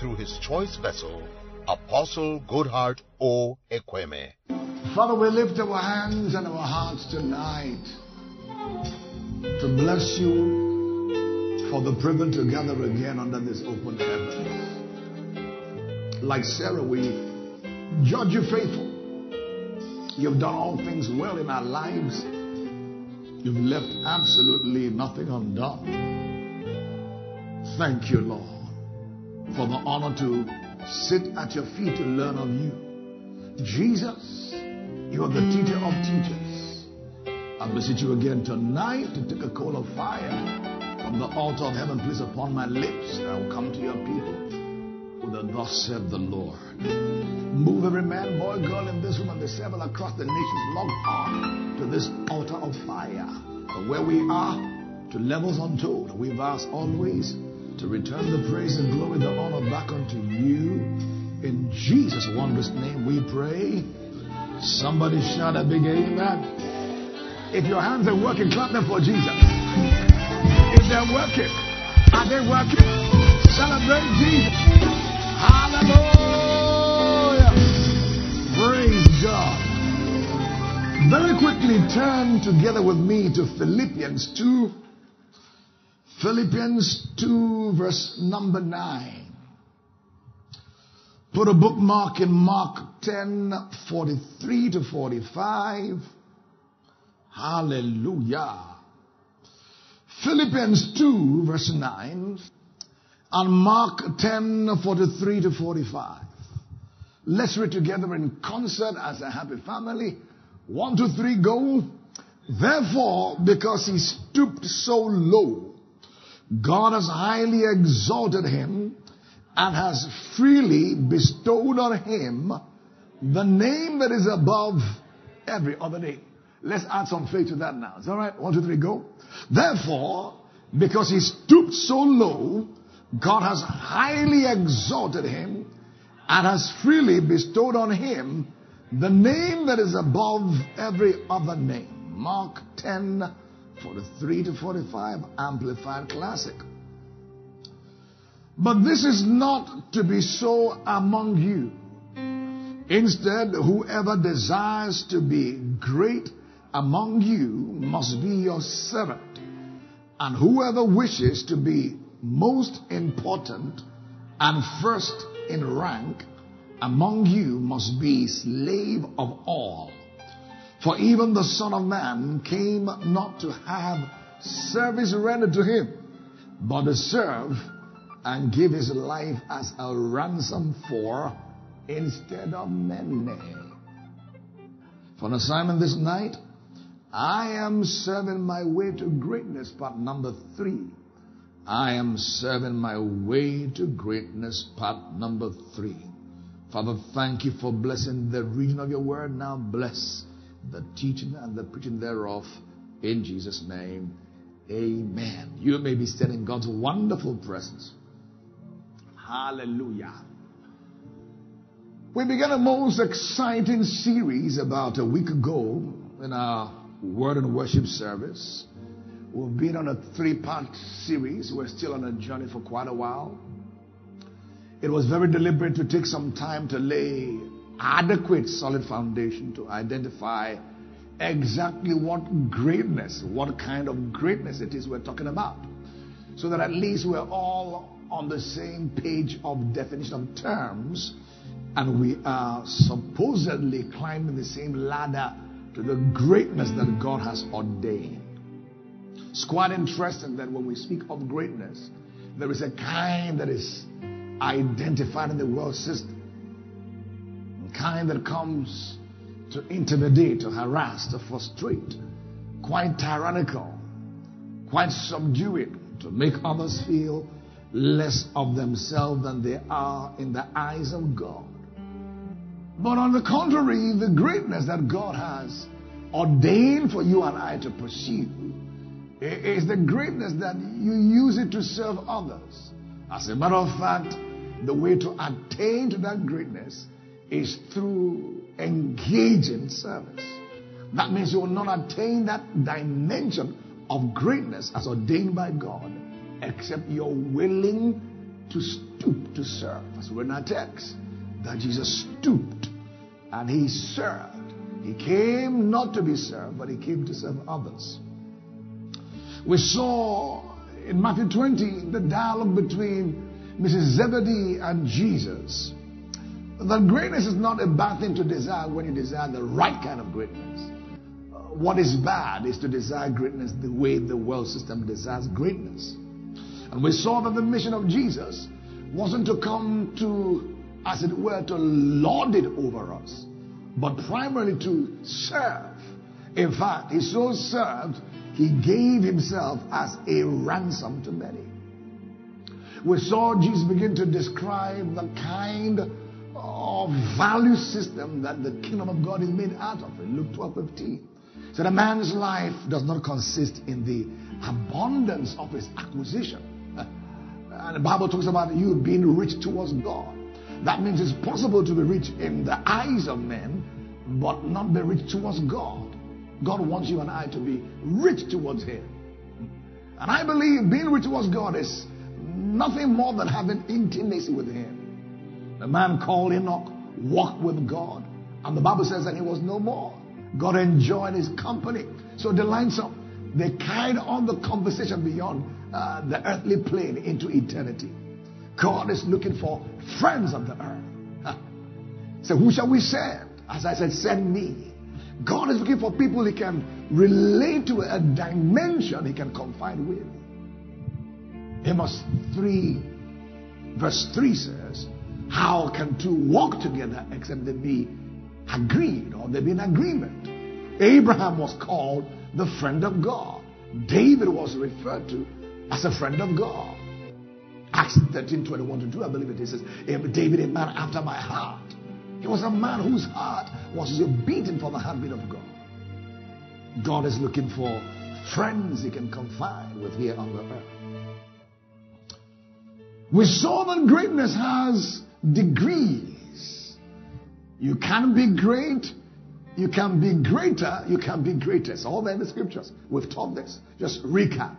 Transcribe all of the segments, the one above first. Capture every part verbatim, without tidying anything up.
through His choice vessel, Apostle Goodhart O. Ekweme. Father, we lift our hands and our hearts tonight to bless you for the privilege to gather again under this open heaven. Like Sarah, we judge you faithful. You've done all things well in our lives. You've left absolutely nothing undone. Thank you, Lord, for the honor to sit at your feet to learn of you. Jesus, you are the teacher of teachers. I beseech you again tonight to take a coal of fire from the altar of heaven. Place upon my lips, and I will come to your people with a thus saith the Lord. Move every man, boy, girl in this room and the several across the nations. Log on to this altar of fire. From where we are to levels untold, we've asked always to return the praise and glory, the honor back unto you. In Jesus' wondrous name we pray. Somebody shout a big amen. If your hands are working, clap them for Jesus. If they're working, are they working? Celebrate Jesus. Hallelujah. Praise God. Very quickly turn together with me to Philippians two. Philippians two, verse number nine. Put a bookmark in Mark ten, forty-three to forty-five. Hallelujah. Philippians two, verse nine, and Mark ten, forty-three to forty-five. Let's read together in concert as a happy family. One, two, three, go. Therefore, because he stooped so low, God has highly exalted him and has freely bestowed on him the name that is above every other name. Let's add some faith to that now. Is that all right? One, two, three, go. Therefore, because he stooped so low, God has highly exalted him and has freely bestowed on him the name that is above every other name. Mark ten, forty-three to forty-five, Amplified Classic. But this is not to be so among you. Instead, whoever desires to be great among you must be your servant, and whoever wishes to be most important and first in rank among you must be slave of all. For even the Son of Man came not to have service rendered to him, but to serve and give his life as a ransom for instead of many. For an assignment this night, I am serving my way to greatness, part number three. I am serving my way to greatness, part number three. Father, thank you for blessing the reading of your word. Now bless the teaching and the preaching thereof, in Jesus' name. Amen. You may be standing in God's wonderful presence. Hallelujah. We began a most exciting series about a week ago in our Word and Worship service. We've been on a three-part series. We're still on a journey for quite a while. It was very deliberate to take some time to lay adequate, solid foundation to identify exactly what greatness, what kind of greatness it is we're talking about, so that at least we're all on the same page of definition of terms, and we are supposedly climbing the same ladder to the greatness that God has ordained. It's quite interesting that when we speak of greatness, there is a kind that is identified in the world system, kind that comes to intimidate, to harass, to frustrate, quite tyrannical, quite subduing, to make others feel less of themselves than they are in the eyes of God. But on the contrary, the greatness that God has ordained for you and I to pursue is the greatness that you use it to serve others. As a matter of fact, the way to attain to that greatness is through engaging service. That means you will not attain that dimension of greatness as ordained by God except you're willing to stoop to serve. That's where in our text that Jesus stooped and he served. He came not to be served, but he came to serve others. We saw in Matthew twenty the dialogue between Missus Zebedee and Jesus. That greatness is not a bad thing to desire when you desire the right kind of greatness. What is bad is to desire greatness the way the world system desires greatness. And we saw that the mission of Jesus wasn't to come to, as it were, to lord it over us, but primarily to serve. In fact, he so served, he gave himself as a ransom to many. We saw Jesus begin to describe the kind of value system that the kingdom of God is made out of in Luke twelve fifteen. So the man's life does not consist in the abundance of his acquisition. And the Bible talks about you being rich towards God. That means it's possible to be rich in the eyes of men, but not be rich towards God. God wants you and I to be rich towards him. And I believe being rich towards God is nothing more than having intimacy with him. The man called Enoch walked with God. And the Bible says that he was no more. God enjoyed his company. So delightsome. They carried on the conversation beyond uh, the earthly plane into eternity. God is looking for friends of the earth. So who shall we send? As I said, send me. God is looking for people he can relate to, a dimension he can confide with. Amos three verse three says, how can two walk together except they be agreed, or they be in agreement? Abraham was called the friend of God. David was referred to as a friend of God. Acts thirteen twenty-one to two, I believe it is, says, David, a man after my heart. He was a man whose heart was beating for the heartbeat of God. God is looking for friends he can confide with here on the earth. We saw that greatness has degrees. You can be great, you can be greater, you can be greatest. All that in the scriptures. We've taught this. Just recap.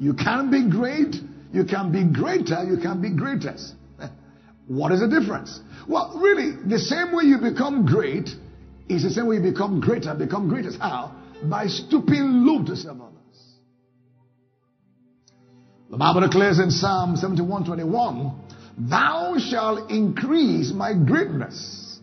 You can be great, you can be greater, you can be greatest. What is the difference? Well, really, the same way you become great is the same way you become greater, become greatest. How? By stooping low to serve others. The Bible declares in Psalm seventy-one twenty-one, thou shalt increase my greatness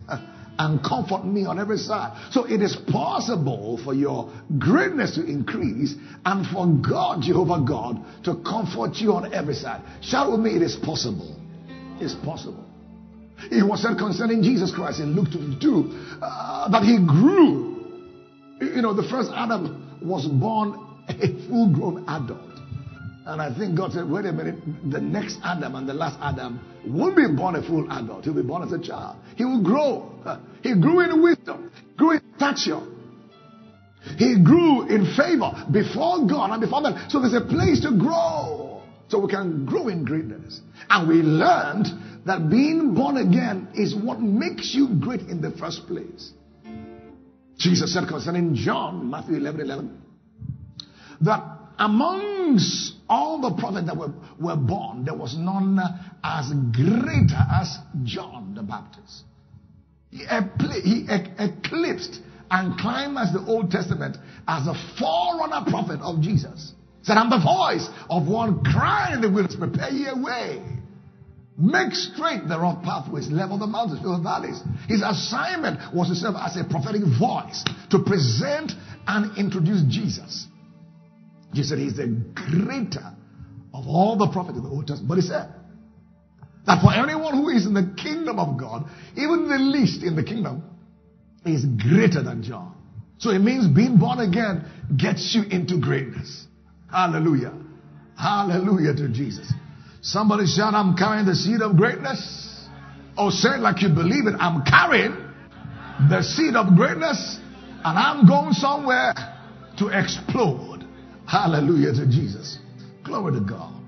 and comfort me on every side. So it is possible for your greatness to increase and for God, Jehovah God, to comfort you on every side. Shout with me, it is possible. It's possible. It was said concerning Jesus Christ in Luke twenty-two uh, that he grew. You know, the first Adam was born a full-grown adult. And I think God said, wait a minute, the next Adam and the last Adam won't be born a full adult. He'll be born as a child. He will grow. He grew in wisdom, grew in stature. He grew in favor before God and before men. So there's a place to grow. So we can grow in greatness. And we learned that being born again is what makes you great in the first place. Jesus said concerning John, Matthew eleven eleven, that amongst all the prophets that were, were born, there was none as great as John the Baptist. He, he eclipsed and climbed as the Old Testament as a forerunner prophet of Jesus. He said, I'm the voice of one crying in the wilderness, prepare ye a way. Make straight the rough pathways, level the mountains, fill the valleys. His assignment was to serve as a prophetic voice to present and introduce Jesus. Jesus said he's the greater of all the prophets of the Old Testament. But he said that for anyone who is in the kingdom of God, even the least in the kingdom is greater than John. So it means being born again gets you into greatness. Hallelujah. Hallelujah to Jesus. Somebody shout, I'm carrying the seed of greatness. Or say it like you believe it. I'm carrying the seed of greatness. And I'm going somewhere to explode. Hallelujah to Jesus. Glory to God.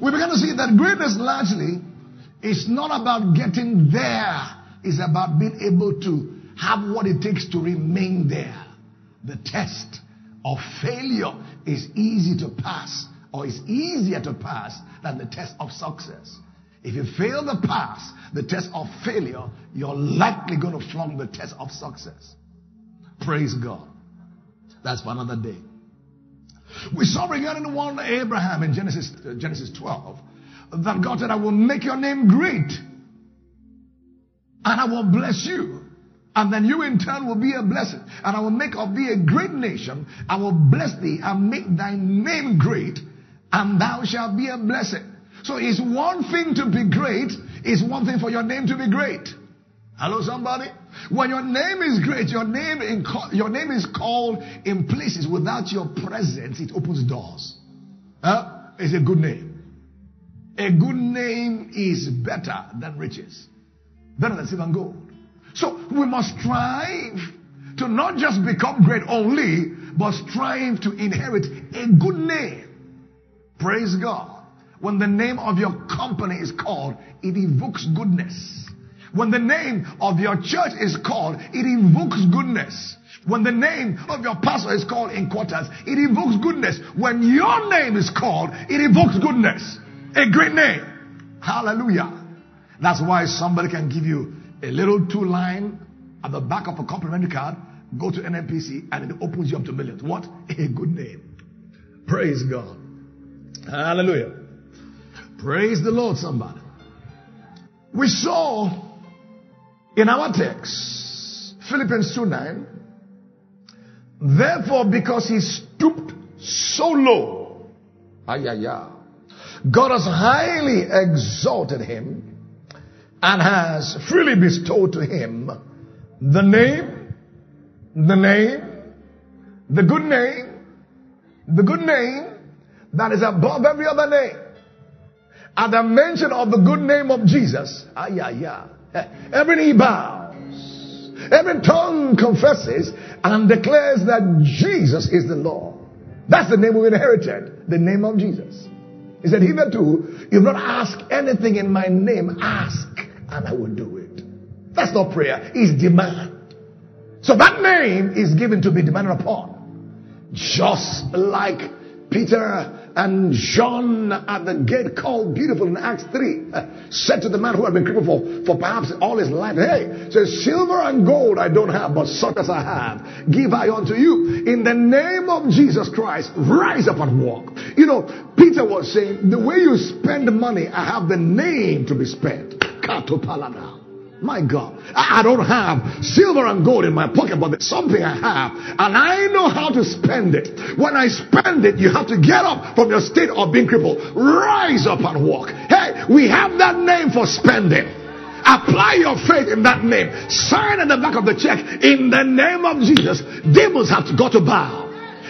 We begin to see that greatness largely is not about getting there. It's about being able to have what it takes to remain there. The test of failure is easy to pass, or is easier to pass than the test of success. If you fail to pass the test of failure, you're likely going to flunk the test of success. Praise God. That's for another day. We saw regarding one Abraham in Genesis, uh, Genesis twelve, that God said, I will make your name great, and I will bless you. And then you in turn will be a blessing. And I will make of thee a great nation. I will bless thee and make thy name great, and thou shalt be a blessing. So it's one thing to be great. It's one thing for your name to be great. Hello, somebody? When your name is great, your name, in, your name is called in places without your presence. It opens doors. Huh? It's a good name. A good name is better than riches, better than silver and gold. So we must strive to not just become great only, but strive to inherit a good name. Praise God. When the name of your company is called, it evokes goodness. When the name of your church is called, it evokes goodness. When the name of your pastor is called in quarters, it evokes goodness. When your name is called, it evokes goodness. A great name. Hallelujah. That's why somebody can give you a little two line at the back of a complimentary card. Go to N M P C and it opens you up to millions. What a good name. Praise God. Hallelujah. Praise the Lord, somebody. We saw in our text, Philippians two nine. Therefore, because he stooped so low, ay, ay, ay, God has highly exalted him and has freely bestowed to him the name, the name, the good name, the good name that is above every other name. At the mention of the good name of Jesus, ay, ay, ay, every knee bows, every tongue confesses and declares that Jesus is the Lord. That's the name we inherited, the name of Jesus. He said, hitherto, you've not asked anything in my name. Ask, and I will do it. That's not prayer. It's demand. So that name is given to be demanded upon. Just like Peter and John at the gate called Beautiful in Acts three. Uh, said to the man who had been crippled for, for perhaps all his life. Hey, says, silver and gold I don't have, but such as I have, give I unto you. In the name of Jesus Christ, rise up and walk. You know, Peter was saying, the way you spend money, I have the name to be spent. Katopalana. My God, I don't have silver and gold in my pocket, but there's something I have, and I know how to spend it. When I spend it, you have to get up from your state of being crippled. Rise up and walk. Hey, we have that name for spending. Apply your faith in that name. Sign at the back of the check. In the name of Jesus, demons have got to bow.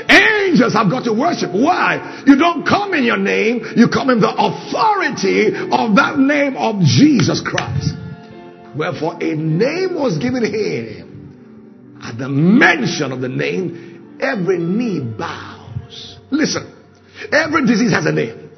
Angels have got to worship. Why? You don't come in your name. You come in the authority of that name of Jesus Christ. Wherefore a name was given him. At the mention of the name, every knee bows. Listen. Every disease has a name.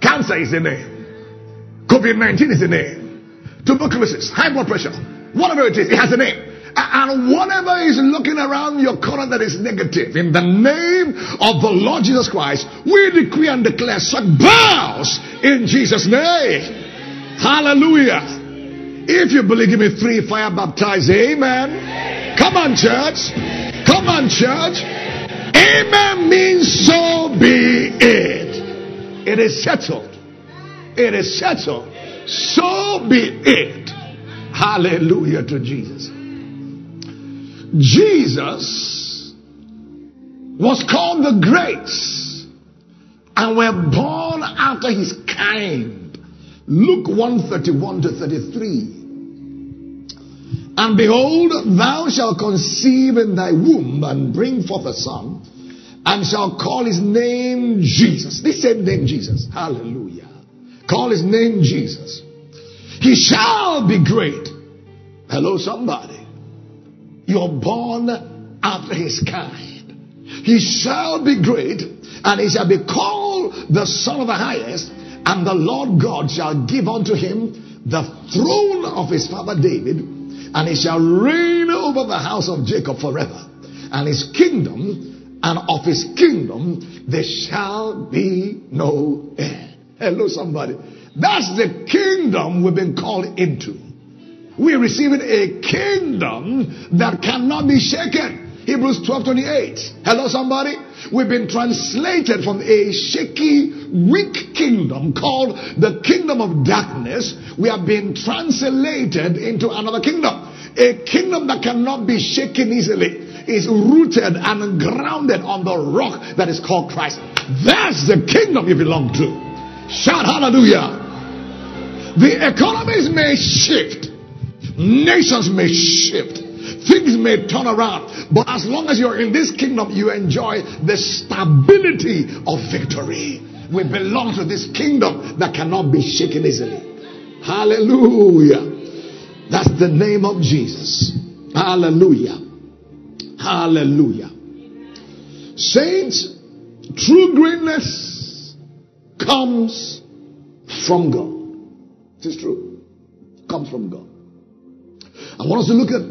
Cancer is a name. COVID nineteen is a name. Tuberculosis, high blood pressure, whatever it is, it has a name. And whatever is looking around your corner that is negative, in the name of the Lord Jesus Christ, we decree and declare such bows in Jesus' name. Hallelujah. If you believe, give me three fire baptized. Amen. Come on, church. Come on, church. Amen means so be it. It is settled. It is settled. So be it. Hallelujah to Jesus. Jesus was called the Great and were born after his kind. Luke one thirty-one to thirty-three. And behold, thou shalt conceive in thy womb and bring forth a son and shall call his name Jesus. This same name Jesus. Hallelujah. Call his name Jesus. He shall be great. Hello, somebody. You're born after his kind. He shall be great, and he shall be called the Son of the Highest, and the Lord God shall give unto him the throne of his father David, and he shall reign over the house of Jacob forever, and his kingdom, and of his kingdom there shall be no end. Hello, somebody. That's the kingdom we've been called into. We're receiving a kingdom that cannot be shaken. Hebrews twelve twenty-eight. Hello, somebody. We've been translated from a shaky, weak kingdom called the kingdom of darkness. We have been translated into another kingdom. A kingdom that cannot be shaken easily. Is rooted and grounded on the rock that is called Christ. That's the kingdom you belong to. Shout hallelujah. The economies may shift. Nations may shift. Things may turn around. But as long as you're in this kingdom, you enjoy the stability of victory. We belong to this kingdom that cannot be shaken easily. Hallelujah. That's the name of Jesus. Hallelujah. Hallelujah. Saints, true greatness comes from God. It is true. Comes from God. I want us to look at,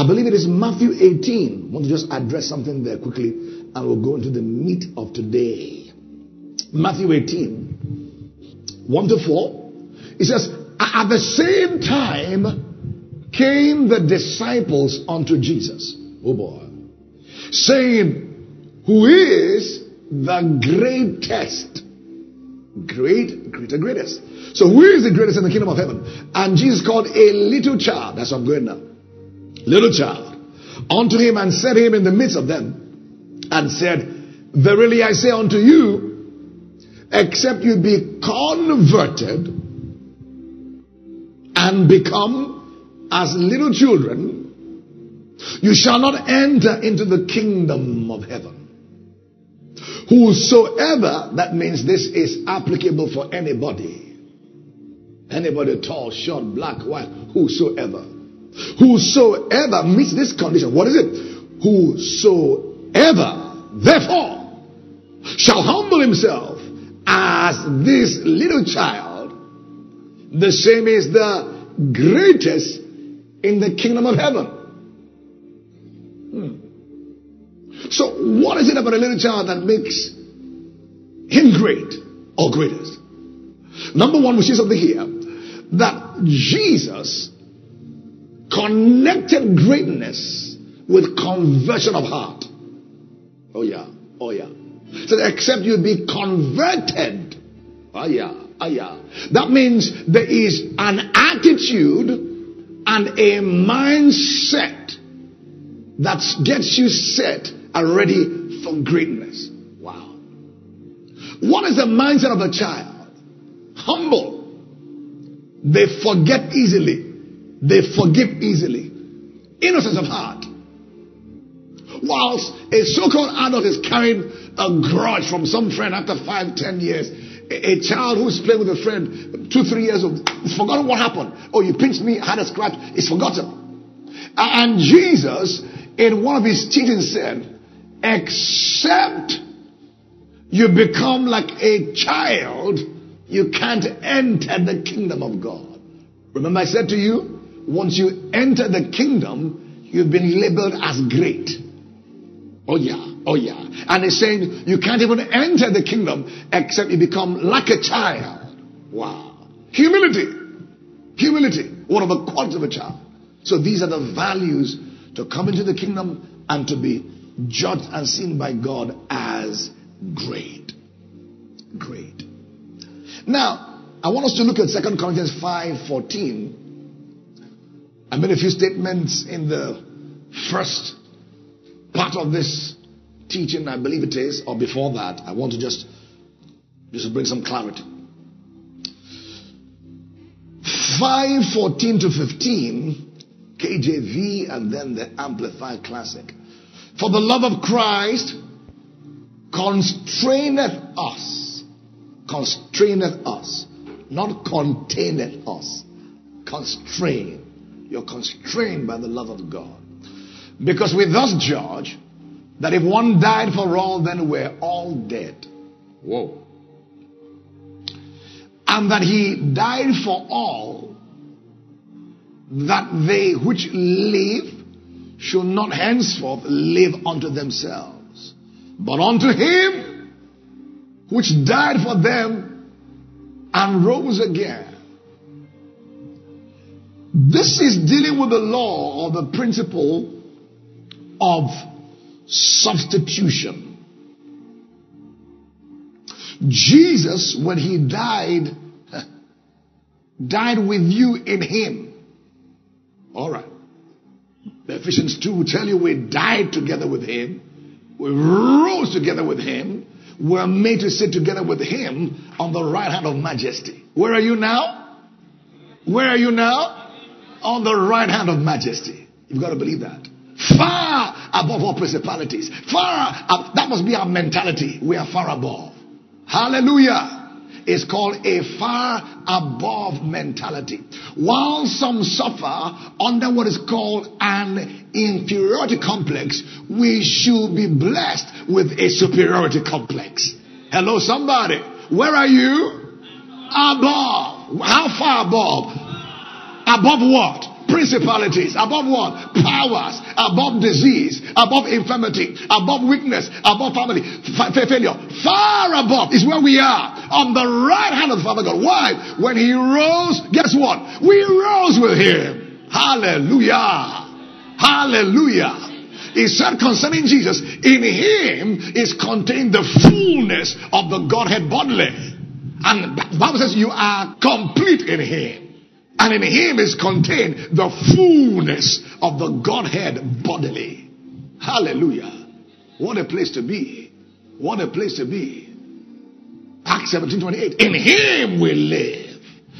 I believe it is Matthew eighteen. I want to just address something there quickly, and we'll go into the meat of today. Matthew eighteen, one to four. It says, at the same time came the disciples unto Jesus, oh boy, saying, who is the greatest? Great, greater, greatest. So who is the greatest in the kingdom of heaven? And Jesus called a little child, that's what I'm going now, little child, unto him and set him in the midst of them, and said, verily I say unto you, except you be converted and become as little children, you shall not enter into the kingdom of heaven. Whosoever, that means this is applicable for anybody. Anybody tall, short, black, white, whosoever. Whosoever meets this condition. What is it? Whosoever, therefore, shall humble himself as this little child, the same is the greatest in the kingdom of heaven. Hmm. So what is it about a little child that makes him great or greatest? Number one, we see something here. That Jesus connected greatness with conversion of heart. Oh yeah, oh yeah. So except you be converted. Oh yeah, oh yeah. That means there is an attitude and a mindset that gets you set and ready for greatness. Wow. What is the mindset of a child? Humble. They forget easily. They forgive easily. Innocence of heart. Whilst a so-called adult is carrying a grudge from some friend after five, ten years, a child who's playing with a friend, two, three years old, forgotten what happened. Oh, you pinched me, I had a scratch. It's forgotten. And Jesus, in one of his teachings, said, except you become like a child, you can't enter the kingdom of God. Remember I said to you, once you enter the kingdom, you've been labeled as great. Oh yeah. Oh yeah. And he's saying you can't even enter the kingdom except you become like a child. Wow. Humility. Humility. One of the qualities of a child. So these are the values to come into the kingdom and to be judged and seen by God as great. Great. Now, I want us to look at Second Corinthians five fourteen. I made a few statements in the first part of this teaching, I believe it is, or before that. I want to just just bring some clarity. Five fourteen to fifteen, K J V, and then the Amplified Classic. For the love of Christ constraineth us, constraineth us, not containeth us, constrain. You're constrained by the love of God. Because we thus judge that if one died for all, then we're all dead. Whoa. And that he died for all, that they which live should not henceforth live unto themselves, but unto him which died for them and rose again. This is dealing with the law or the principle of substitution. Jesus, when he died, died with you in him. All right. Ephesians two will tell you we died together with him. We rose together with him. We're made to sit together with him on the right hand of majesty. Where are you now? Where are you now? On the right hand of majesty. You've got to believe that. Far above all principalities. Far up. That must be our mentality. We are far above. Hallelujah. It's called a far above mentality. While some suffer under what is called an inferiority complex, we should be blessed with a superiority complex. Hello, somebody. Where are you? Above. How far above? Above what? Principalities. Above what? Powers. Above disease. Above infirmity. Above weakness. Above family fa- failure. Far above is where we are. On the right hand of the Father God. Why? When he rose, guess what? We rose with him. Hallelujah. Hallelujah. He said concerning Jesus, in him is contained the fullness of the Godhead bodily. And the Bible says you are complete in him. And in him is contained the fullness of the Godhead bodily. Hallelujah. What a place to be. What a place to be. Acts seventeen twenty-eight. In him we live.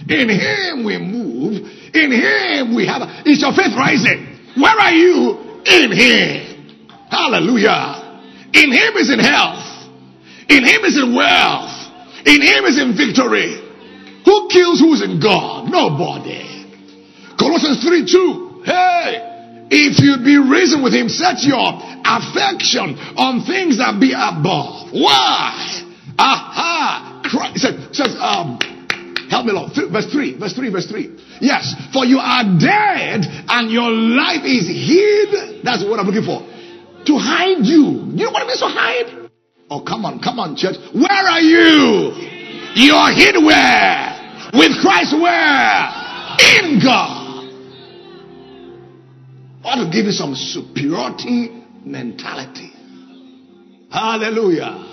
In him we move. In him we have. A, is your faith rising? Where are you? In him. Hallelujah. In him is in health. In him is in wealth. In him is in victory. Who kills who's in God? Nobody. Colossians three two. Hey. If you be risen with him, set your affection on things that be above. Why? Aha! Christ said, says, um, help me, Lord. Verse three, verse three, verse three. Yes, for you are dead and your life is hid. That's what I'm looking for. To hide you. You know what it means to hide? Oh, come on, come on, church. Where are you? You're hid where? With Christ where? In God. I ought to give you some superiority mentality. Hallelujah.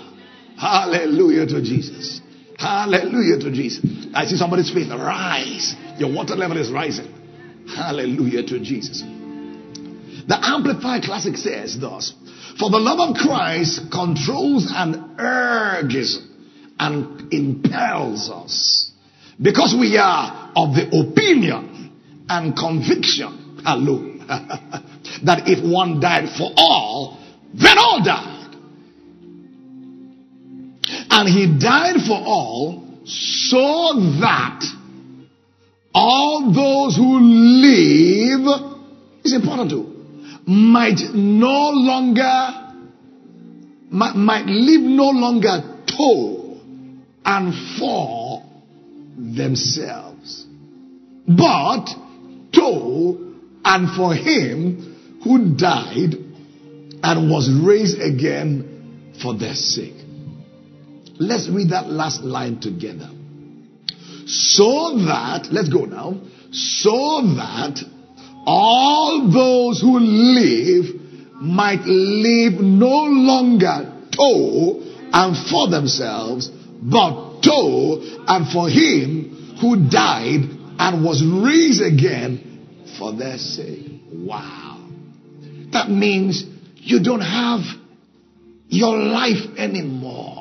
Hallelujah to Jesus. Hallelujah to Jesus. I see somebody's faith rise. Your water level is rising. Hallelujah to Jesus. The Amplified Classic says thus, for the love of Christ controls and urges and impels us because we are of the opinion and conviction alone that if one died for all, then all died. And he died for all, so that all those who live, it's important too, might no longer, might, might live no longer to and for themselves, but to and for him who died and was raised again for their sake. Let's read that last line together. So that, let's go now. So that all those who live might live no longer to and for themselves, but to and for him who died and was raised again for their sake. Wow. That means you don't have your life anymore.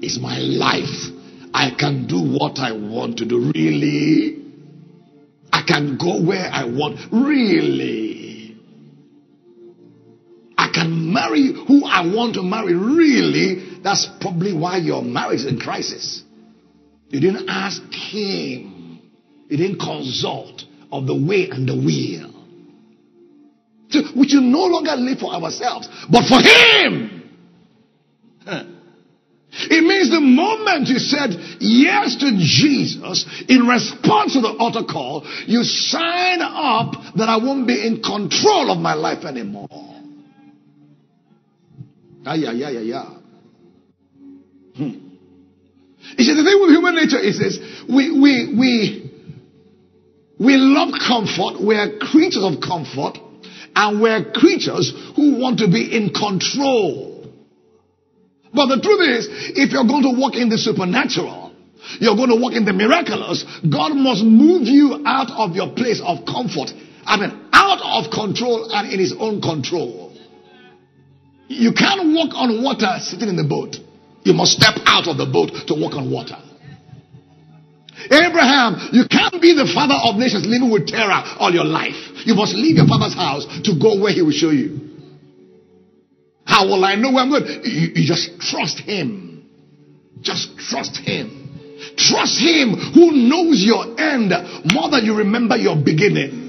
It's my life. I can do what I want to do. Really? I can go where I want. Really? I can marry marry who I want to marry. Really, that's probably why your marriage is in crisis. You didn't ask him. You didn't consult of the way and the will. So we should no longer live for ourselves, but for him. Huh. It means the moment you said yes to Jesus in response to the altar call, you sign up that I won't be in control of my life anymore. Ah, yeah, yeah, yeah, yeah. Hmm. You see, the thing with human nature is this. We, we, we, we love comfort. We are creatures of comfort. And we're creatures who want to be in control. But the truth is, if you're going to walk in the supernatural, you're going to walk in the miraculous, God must move you out of your place of comfort. I mean, out of control and in his own control. You can't walk on water sitting in the boat. You must step out of the boat to walk on water. Abraham, you can't be the father of nations living with terror all your life. You must leave your father's house to go where he will show you. How will I know where I'm going? You, you just trust him. Just trust him. Trust him who knows your end more than you remember your beginning.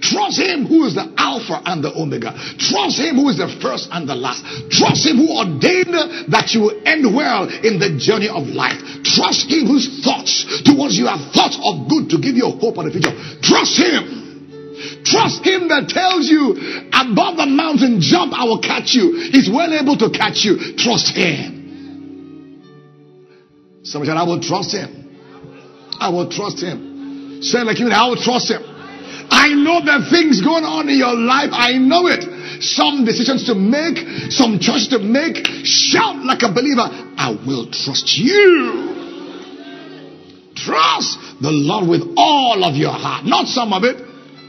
Trust him who is the Alpha and the Omega. Trust him who is the first and the last. Trust him who ordained that you will end well in the journey of life. Trust him whose thoughts towards you are thoughts of good to give you hope and a future. Trust him. Trust him that tells you, above the mountain, jump, I will catch you. He's well able to catch you. Trust him. Somebody said, I will trust him. I will trust him. Say like you, I will trust him. I know there are things going on in your life. I know it. Some decisions to make, some choices to make. Shout like a believer, I will trust you. Trust the Lord with all of your heart. Not some of it.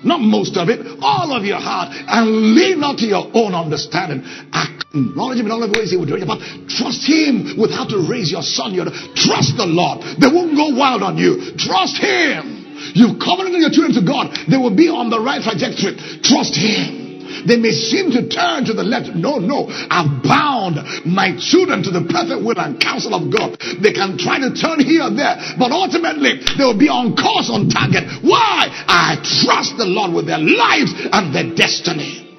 Not most of it, all of your heart, and lean not to your own understanding. Acknowledge him in all of the ways he would do it. But trust him with how to raise your son. Your trust the Lord; they won't go wild on you. Trust him. You've covenanted your children to God; they will be on the right trajectory. Trust him. They may seem to turn to the left. No, no. I've bound my children to the perfect will and counsel of God. They can try to turn here or there, but ultimately they will be on course, on target. Why? I trust the Lord with their lives and their destiny.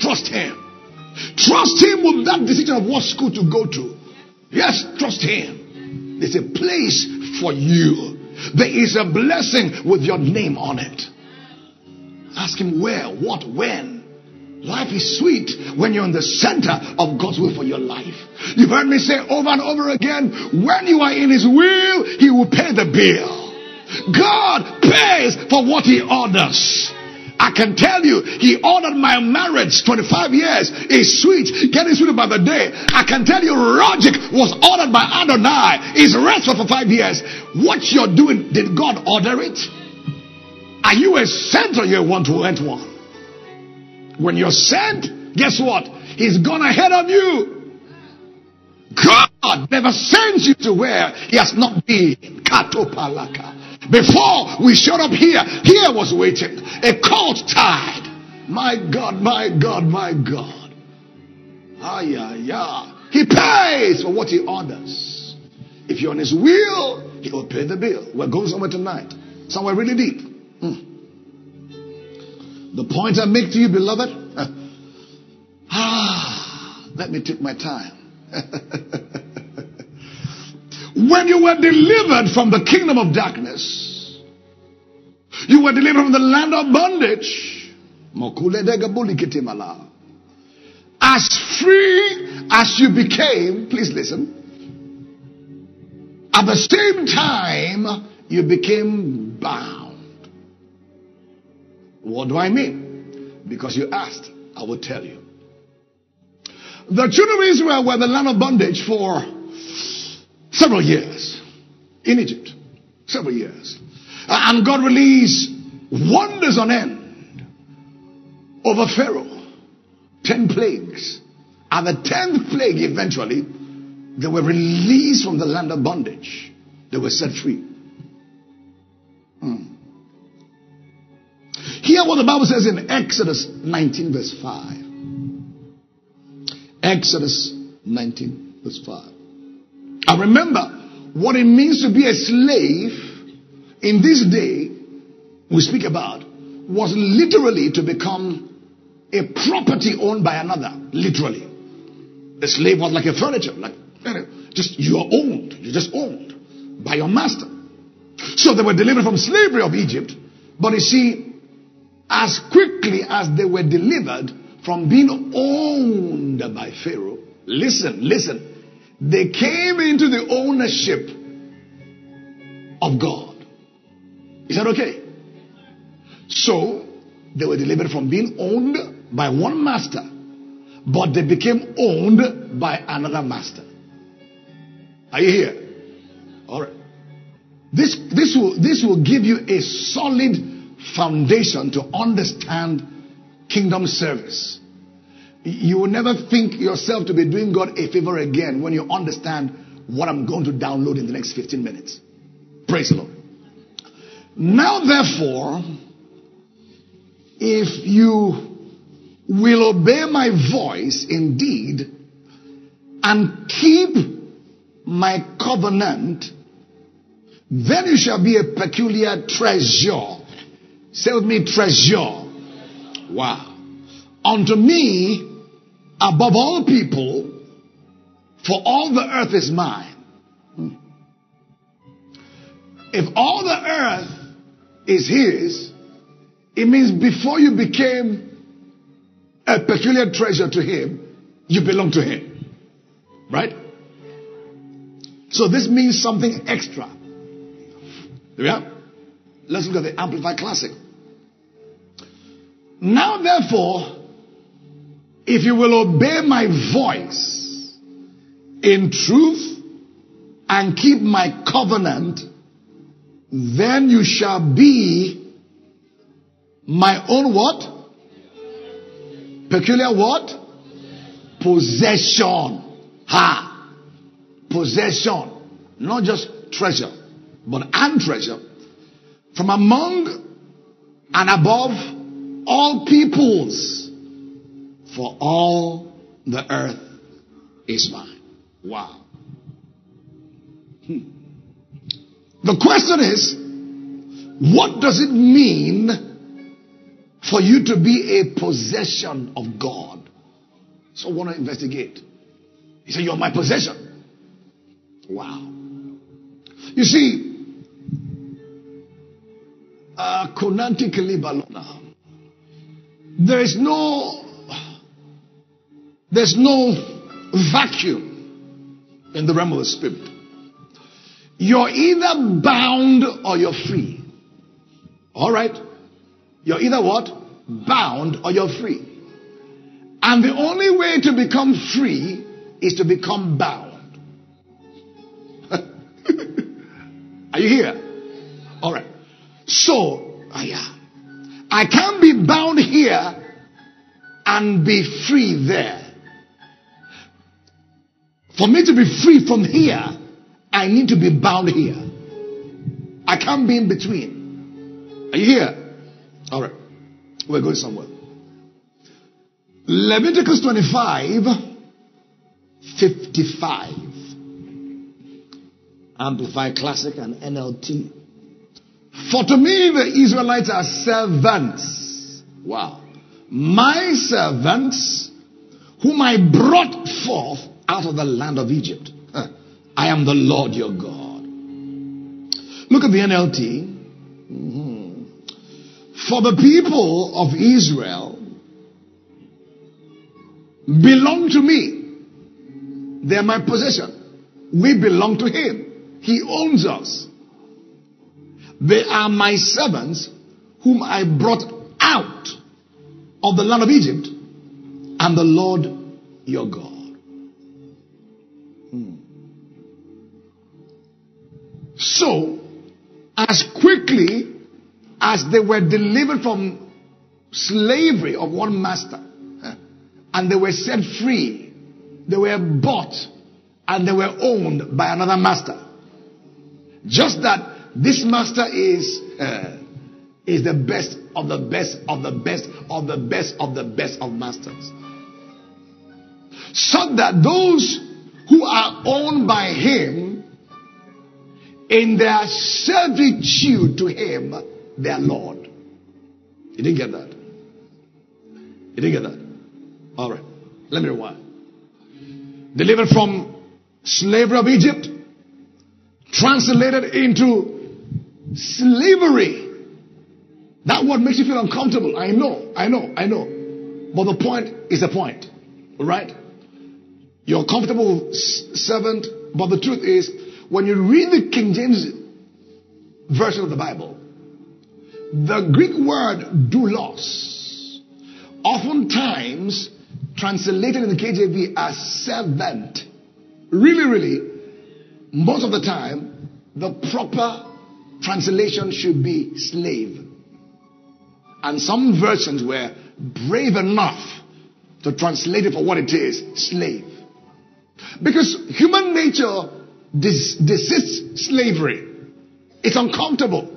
Trust him. Trust him with that decision of what school to go to. Yes, trust him. There's a place for you. There is a blessing with your name on it. Ask him where, what, when. Life is sweet when you're in the center of God's will for your life. You've heard me say over and over again, when you are in his will, he will pay the bill. God pays for what he orders. I can tell you, he ordered my marriage. Twenty-five years is sweet, getting sweeter by the day. I can tell you, logic was ordered by Adonai. It's restful for five years. What you're doing, did God order it? Are you a sent or you're one to rent one? When you're sent, guess what? He's gone ahead of you. God never sends you to where he has not been. Katopalaka. Before we showed up here, here was waiting. A cult tide. My God, my God, my God. Ay, ay, ay. He pays for what he orders. If you're on his will, he will pay the bill. We're going somewhere tonight. Somewhere really deep. Hmm. The point I make to you, beloved. Ah, let me take my time. When you were delivered from the kingdom of darkness, you were delivered from the land of bondage. As free as you became, please listen, at the same time you became bound. What do I mean? Because you asked, I will tell you. The children of Israel were in the land of bondage for several years. In Egypt. Several years. And God released wonders on end over Pharaoh. Ten plagues. And the tenth plague, eventually, they were released from the land of bondage. They were set free. Hmm. Hear what the Bible says in Exodus nineteen verse five. Exodus nineteen verse five. And remember what it means to be a slave in this day we speak about was literally to become a property owned by another. Literally. The slave was like a furniture. Like, just you are owned. You're just owned by your master. So they were delivered from slavery of Egypt. But you see, as quickly as they were delivered from being owned by Pharaoh, listen, listen, they came into the ownership of God. Is that okay? So, they were delivered from being owned by one master, but they became owned by another master. Are you here? All right. This, this, will, this will give you a solid foundation to understand kingdom service. You will never think yourself to be doing God a favor again when you understand what I'm going to download in the next fifteen minutes. Praise the Lord. Now, therefore, if you will obey my voice indeed and keep my covenant, then you shall be a peculiar treasure. Say with me, treasure. Wow. Unto me above all people, for all the earth is mine. Hmm. If all the earth is his, it means before you became a peculiar treasure to him, you belong to him. Right? So this means something extra. Yeah? Let's look at the Amplified Classic. Now therefore, if you will obey my voice in truth and keep my covenant, then you shall be my own what? Peculiar what? Possession. Ha! Possession. Not just treasure, but and treasure. From among and above all peoples. For all the earth is mine. Wow. Hmm. The question is, what does it mean for you to be a possession of God? So I want to investigate. He said, you're my possession. Wow. You see, uh, there is no There's no vacuum in the realm of the spirit. You're either bound or you're free. All right. You're either what? Bound or you're free. And the only way to become free is to become bound. Are you here? All right. So, I am. I can't be bound here and be free there. For me to be free from here, I need to be bound here. I can't be in between. Are you here? All right. We're going somewhere. Leviticus twenty-five fifty-five. Amplified Classic and N L T. For to me the Israelites are servants. Wow. My servants, whom I brought forth out of the land of Egypt. I am the Lord your God. Look at the N L T. Mm-hmm. For the people of Israel belong to me. They are my possession. We belong to him. He owns us. They are my servants whom I brought out of the land of Egypt. And the Lord your God. So, as quickly as they were delivered from slavery of one master, and they were set free, they were bought, and they were owned by another master. Just that this master is, uh, is the best of the best of the best of the best of the best of masters. so that those who are owned by him in their servitude to him, their Lord. You didn't get that? You didn't get that? All right. Let me rewind. Delivered from slavery of Egypt, translated into slavery. That word makes you feel uncomfortable. I know, I know, I know. But the point is the point. All right? You're comfortable servant, but the truth is, when you read the King James version of the Bible, the Greek word doulos, oftentimes translated in the K J V as servant. Really, really, most of the time, the proper translation should be slave. And some versions were brave enough to translate it for what it is, slave. Because human nature des- desists slavery. It's uncomfortable.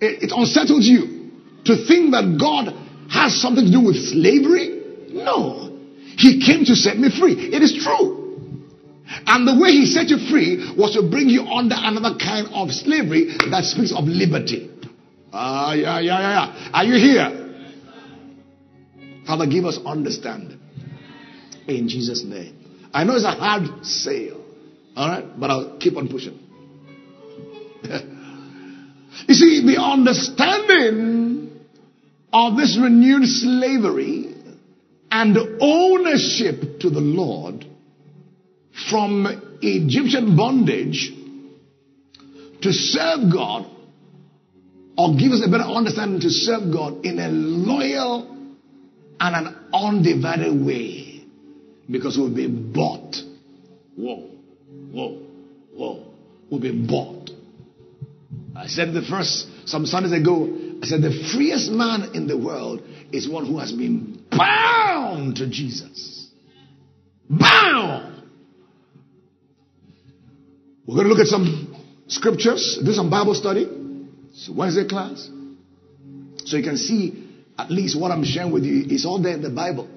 It, it unsettles you to think that God has something to do with slavery. No. He came to set me free. It is true. And the way he set you free was to bring you under another kind of slavery that speaks of liberty. Ah, uh, yeah, yeah, yeah, yeah. Are you here? Father, give us understanding. In Jesus' name. I know it's a hard sale. Alright? But I'll keep on pushing. You see, the understanding of this renewed slavery and ownership to the Lord from Egyptian bondage to serve God, or give us a better understanding to serve God in a loyal and an undivided way, because we'll be bought. Whoa, whoa, whoa. We'll be bought. I said the first, some Sundays ago, I said the freest man in the world is one who has been bound to Jesus. Bound! We're going to look at some scriptures, do some Bible study. It's a Wednesday class. So you can see at least what I'm sharing with you is all there in the Bible.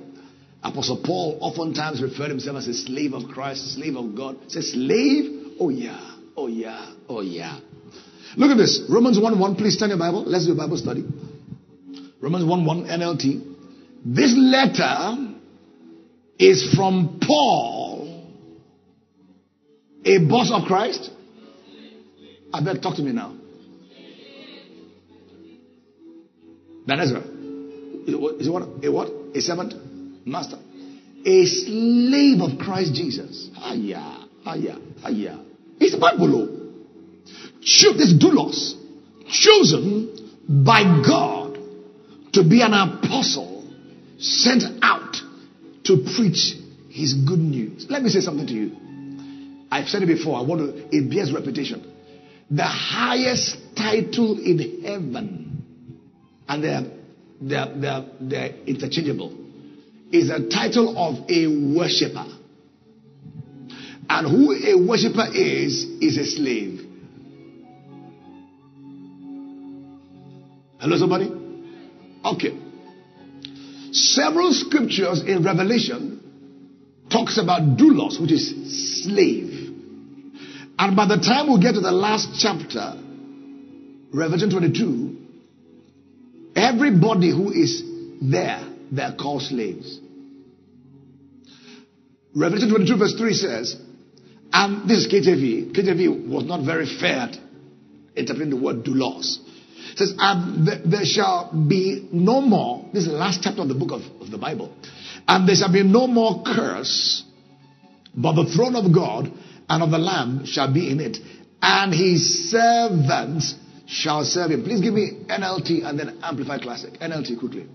Apostle Paul oftentimes referred himself as a slave of Christ, a slave of God. He says, slave? Oh yeah, oh yeah, oh yeah. Look at this. Romans one one. Please turn your Bible. Let's do a Bible study. Romans one one N L T. This letter is from Paul, a boss of Christ. I better talk to me now. That is right. Is what? A what? A servant? Master? A slave of Christ Jesus. Ah yeah, ah yeah, ah yeah. It's Bible. Choose this doulos, chosen by God to be an apostle sent out to preach his good news. Let me say something to you. I've said it before. I want to. It bears reputation. The highest title in heaven, and there. They're, they're, they're interchangeable, is a title of a worshiper. And who a worshiper is, is a slave. Hello, somebody? Okay. Several scriptures in Revelation talks about doulos, which is slave. And by the time we get to the last chapter, Revelation twenty-two, everybody who is there, they are called slaves. Revelation twenty-two verse three says, and this is K J V. K J V was not very fair at interpreting the word doulos. It says, and th- there shall be no more, this is the last chapter of the book of, of the Bible, and there shall be no more curse, but the throne of God and of the Lamb shall be in it, and his servants shall serve him. Please give me N L T and then Amplified Classic. N L T quickly.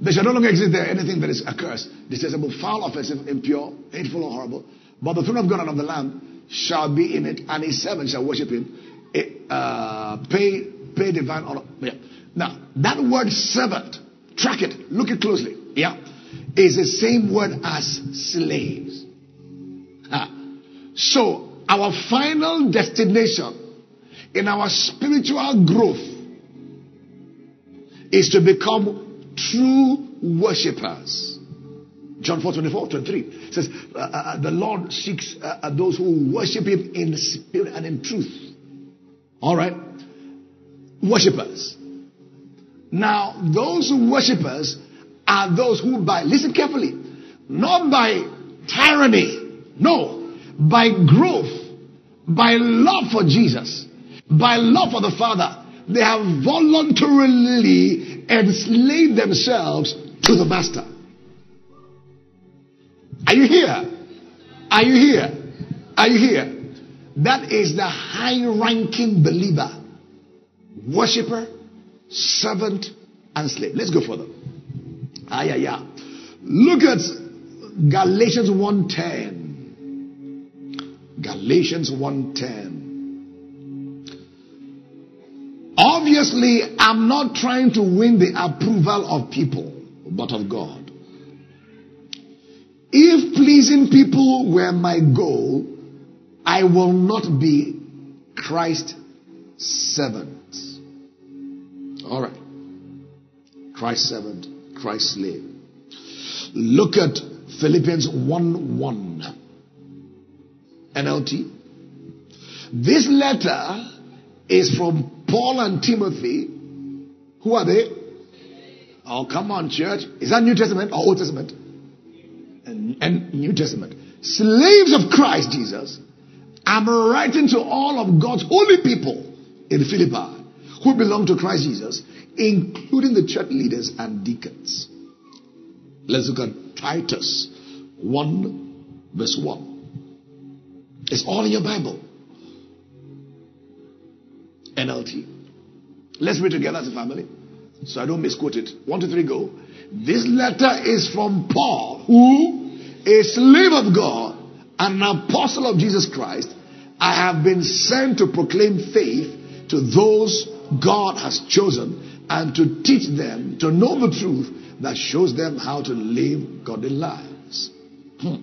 There shall no longer exist there anything that is accursed, detestable, foul, offensive, impure, hateful, or horrible. But the throne of God and of the Lamb shall be in it, and his servants shall worship him. It, uh, pay, pay divine honor. Yeah. Now, that word servant, track it, look it closely. Yeah, is the same word as slaves. Ah. So, our final destination in our spiritual growth is to become true worshippers John four, twenty-four, twenty-three says, uh, uh, the Lord seeks uh, those who worship Him in spirit and in truth. All right? Worshippers. Now, those worshippers are those who by, listen carefully, not by tyranny, no, by growth, by love for Jesus, by love for the Father, they have voluntarily enslaved themselves to the Master. Are you here? Are you here? Are you here? That is the high-ranking believer. Worshipper, servant, and slave. Let's go further. Ah, yeah, yeah. Look at Galatians one ten. Galatians one ten. Obviously, I'm not trying to win the approval of people, but of God. If pleasing people were my goal, I will not be Christ's servant. All right. Christ's servant, Christ's slave. Look at Philippians one one. N L T. This letter is from Paul and Timothy. Who are they? Oh, come on, church. Is that New Testament or Old Testament? And, and New Testament. Slaves of Christ Jesus, I'm writing to all of God's holy people in Philippi who belong to Christ Jesus, including the church leaders and deacons. Let's look at Titus one verse one. It's all in your Bible. N L T. Let's read together as a family, so I don't misquote it. One, two, three, go. This letter is from Paul, who is a slave of God, an apostle of Jesus Christ. I have been sent to proclaim faith to those God has chosen and to teach them to know the truth that shows them how to live godly lives. Hmm.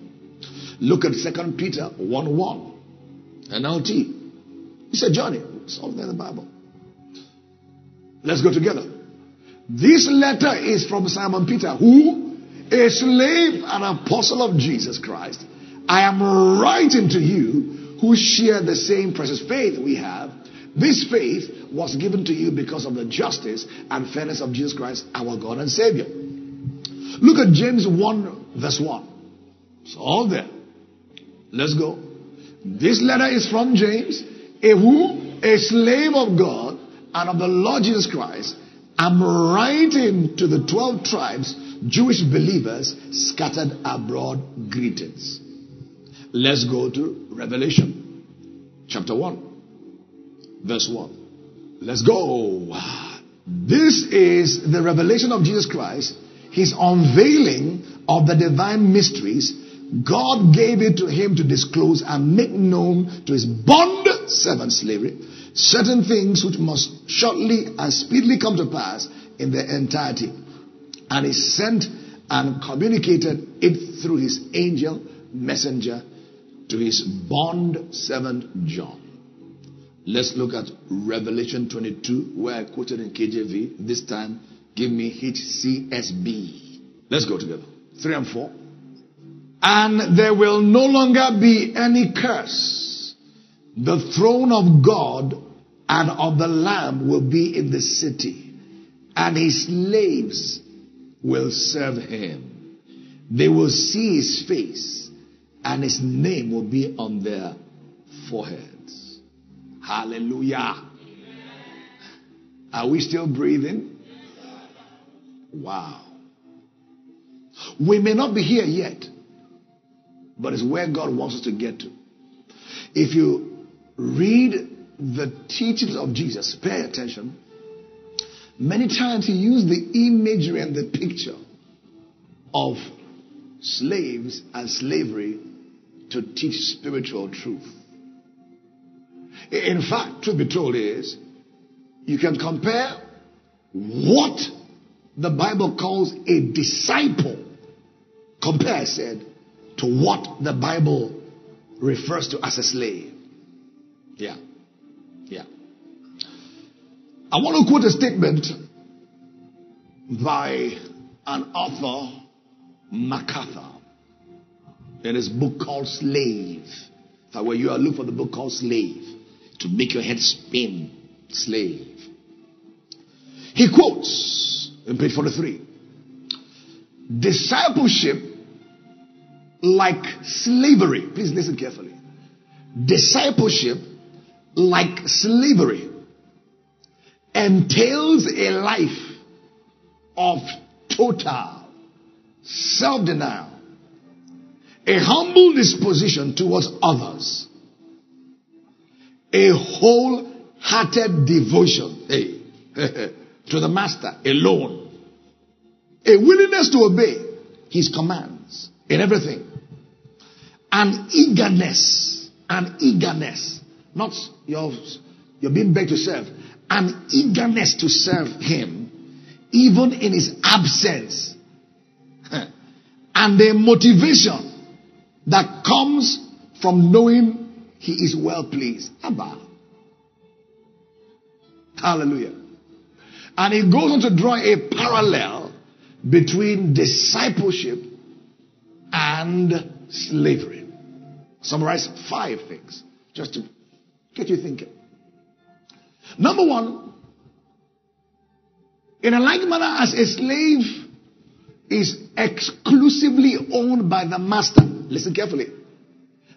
Look at Second Peter one one. N L T. It's a journey. It's all there in the Bible. Let's go together. This letter is from Simon Peter, who is a slave and apostle of Jesus Christ. I am writing to you who share the same precious faith we have. This faith was given to you because of the justice and fairness of Jesus Christ, our God and Savior. Look at James one verse one. It's all there. Let's go. This letter is from James, a who? A slave of God and of the Lord Jesus Christ. I'm writing to the twelve tribes, Jewish believers scattered abroad, greetings. Let's go to Revelation chapter one, verse one. Let's go. This is the revelation of Jesus Christ, His unveiling of the divine mysteries. God gave it to Him to disclose and make known to His bond servant slavery certain things which must shortly and speedily come to pass in their entirety. And He sent and communicated it through His angel messenger to His bond servant John. Let's look at Revelation twenty-two, where I quoted in K J V. This time, give me H C S B. Let's go together. Three and four. And there will no longer be any curse. The throne of God and of the Lamb will be in the city, and His slaves will serve Him. They will see His face, and His name will be on their foreheads. Hallelujah. Are we still breathing? Wow. We may not be here yet, but it's where God wants us to get to. If you read the teachings of Jesus, pay attention. Many times He used the imagery and the picture of slaves and slavery to teach spiritual truth. In fact, truth be told is, you can compare what the Bible calls a disciple, compare said, to what the Bible refers to as a slave. Yeah. Yeah. I want to quote a statement by an author MacArthur. There is a book called Slave. If I were you, I'd look for the book called Slave to make your head spin. Slave. He quotes in page forty-three. Discipleship, like slavery. Please listen carefully. Discipleship, like slavery, entails a life of total self-denial, a humble disposition towards others, a wholehearted devotion hey, to the master alone, a willingness to obey his commands in everything, an eagerness, an eagerness, not your, your being begged to serve, an eagerness to serve him even in his absence, and a motivation that comes from knowing he is well pleased. Abba. Hallelujah. And he goes on to draw a parallel between discipleship and slavery. Summarize five things just to get you thinking. Number one, in a like manner as a slave is exclusively owned by the master. Listen carefully.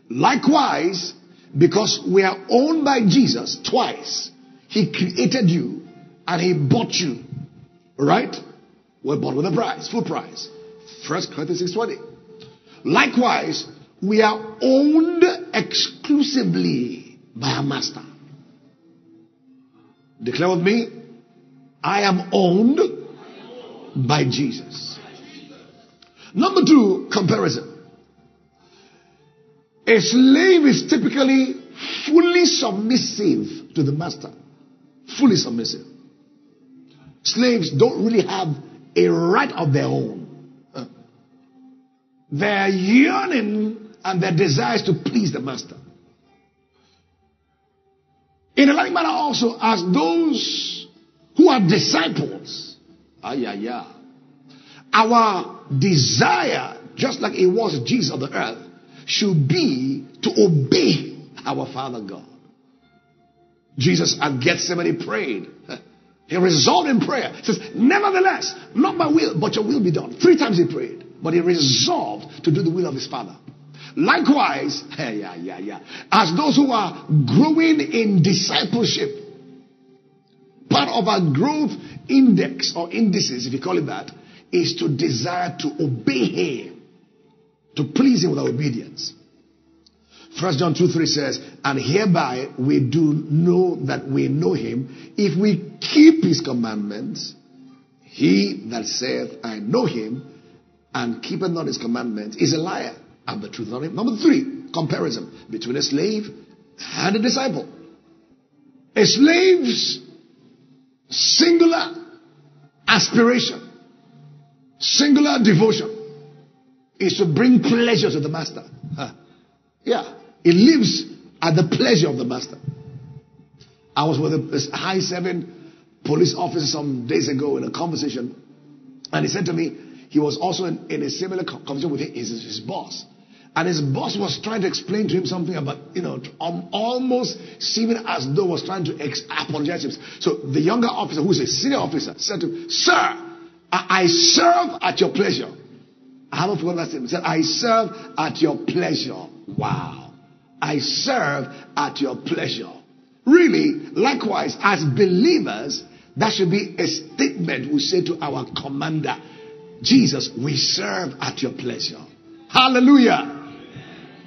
Likewise, because we are owned by Jesus twice, he created you and he bought you. Right? We're bought with a price, full price. First Corinthians six twenty. Likewise, we are owned exclusively by our master. Declare with me, I am owned by Jesus. Number two, comparison. A slave is typically fully submissive to the master. Fully submissive. Slaves don't really have a right of their own. Uh, their yearning and their desires to please the master. In a like manner also, as those who are disciples, ay, ay, ay, our desire, just like it was Jesus of the earth, should be to obey our Father God. Jesus at Gethsemane prayed. He resolved in prayer. He says, nevertheless, not my will, but your will be done. Three times he prayed. But he resolved to do the will of his Father. Likewise, yeah, yeah, yeah, as those who are growing in discipleship, part of our growth index or indices, if you call it that, is to desire to obey him. To please him with our obedience. First John two three says, and hereby we do know that we know him, if we keep his commandments. He that saith, I know him, and keepeth not his commandments, is a liar, and the truth not in him. Number three, comparison between a slave and a disciple. A slave's singular aspiration, singular devotion, is to bring pleasure to the master. Huh. Yeah. He lives at the pleasure of the master. I was with a high seven police officer some days ago in a conversation. And he said to me, he was also in, in a similar conversation with his, his boss. And his boss was trying to explain to him something about, you know, um, almost seeming as though was trying to ex- apologize to him. So the younger officer, who is a senior officer, said to him, sir, I, I serve at your pleasure. I haven't forgotten that statement. He said, I serve at your pleasure. Wow. I serve at your pleasure. Really, likewise, as believers, that should be a statement we say to our commander. Jesus, we serve at your pleasure. Hallelujah. Amen.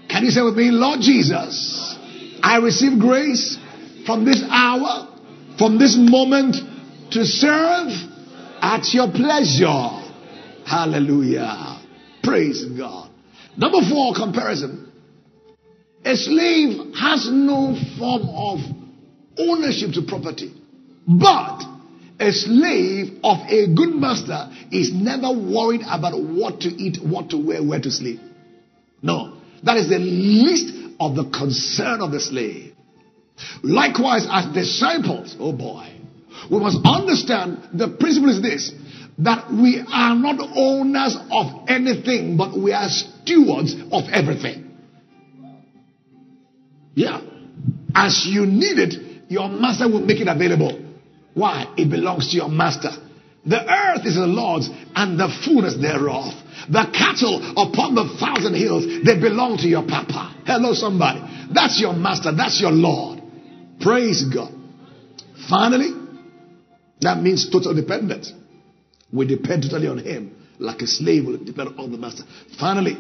Can you say with me, Lord Jesus, I receive grace from this hour, from this moment, to serve at your pleasure. Hallelujah. Praise God. Number four, comparison. A slave has no form of ownership to property. But a slave of a good master is never worried about what to eat, what to wear, where to sleep. No. That is the least of the concern of the slave. Likewise, as disciples, oh boy, we must understand the principle is this. that we are not owners of anything, but we are stewards of everything. Yeah. As you need it, your master will make it available. Why? It belongs to your master. The earth is the Lord's and the fullness thereof. The cattle upon the thousand hills, they belong to your papa. Hello, somebody. That's your master. That's your Lord. Praise God. Finally, that means total dependence. We depend totally on him, like a slave will depend on the master. Finally,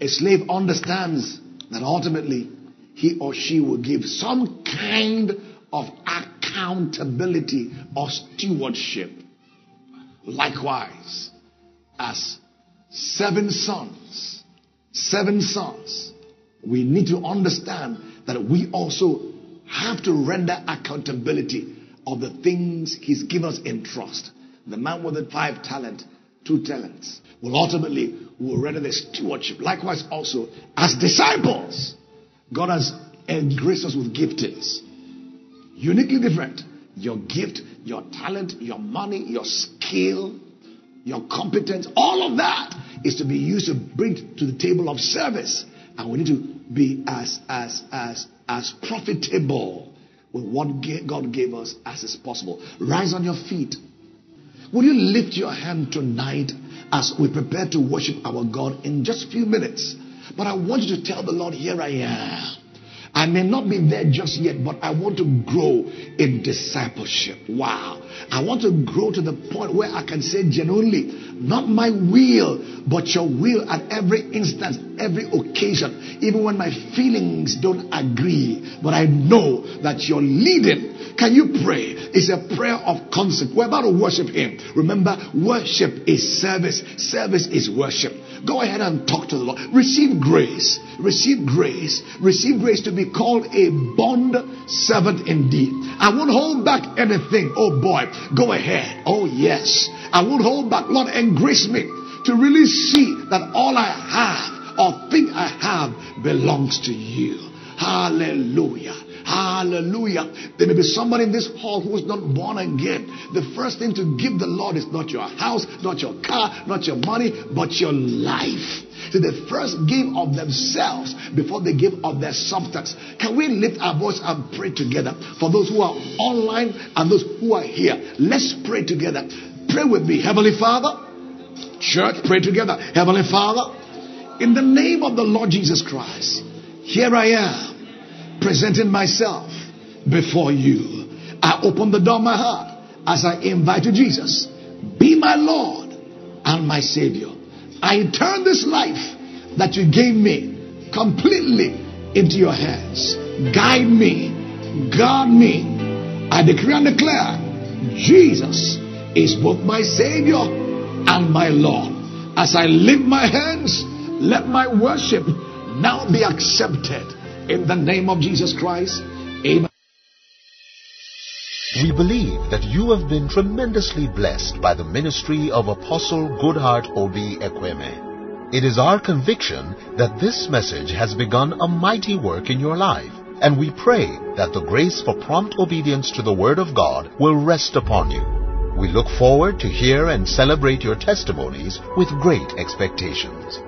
a slave understands that ultimately he or she will give some kind of accountability or stewardship. Likewise, as seven sons, seven sons, we need to understand that we also have to render accountability of the things he's given us in trust. The man with the five talents, two talents, will ultimately will render the stewardship. Likewise also, as disciples, God has engraced us with giftings. Uniquely different. Your gift, your talent, your money, your skill, your competence, all of that is to be used to bring to the table of service. And we need to be as, as, as, as profitable with what God gave us as is possible. Rise on your feet. Will you lift your hand tonight as we prepare to worship our God in just a few minutes? But I want you to tell the Lord, here I am. I may not be there just yet, but I want to grow in discipleship. Wow. I want to grow to the point where I can say genuinely, not my will, but your will at every instance, every occasion, even when my feelings don't agree. But I know that you're leading. Can you pray? It's a prayer of consecration. We're about to worship him. Remember, worship is service. Service is worship. Go ahead and talk to the Lord. Receive grace. Receive grace. Receive grace to be called a bond servant indeed. I won't hold back anything. Oh boy. Go ahead. Oh yes. I won't hold back. Lord, engrace me to really see that all I have or think I have belongs to you. Hallelujah. Hallelujah. There may be somebody in this hall who is not born again. The first thing to give the Lord is not your house, not your car, not your money, but your life. So they first gave of themselves before they give of their substance. Can we lift our voice and pray together for those who are online and those who are here? Let's pray together. Pray with me. Heavenly Father, church, pray together. Heavenly Father, in the name of the Lord Jesus Christ, here I am, presenting myself before you. I open the door of my heart as I invite you, Jesus, be my Lord and my Savior. I turn this life that you gave me completely into your hands. Guide me, guard me. I decree and declare, Jesus is both my Savior and my Lord. As I lift my hands, let my worship now be accepted. In the name of Jesus Christ, amen. We believe that you have been tremendously blessed by the ministry of Apostle Goodhart Obi Ekweme. It is our conviction that this message has begun a mighty work in your life, and we pray that the grace for prompt obedience to the Word of God will rest upon you. We look forward to hear and celebrate your testimonies with great expectations.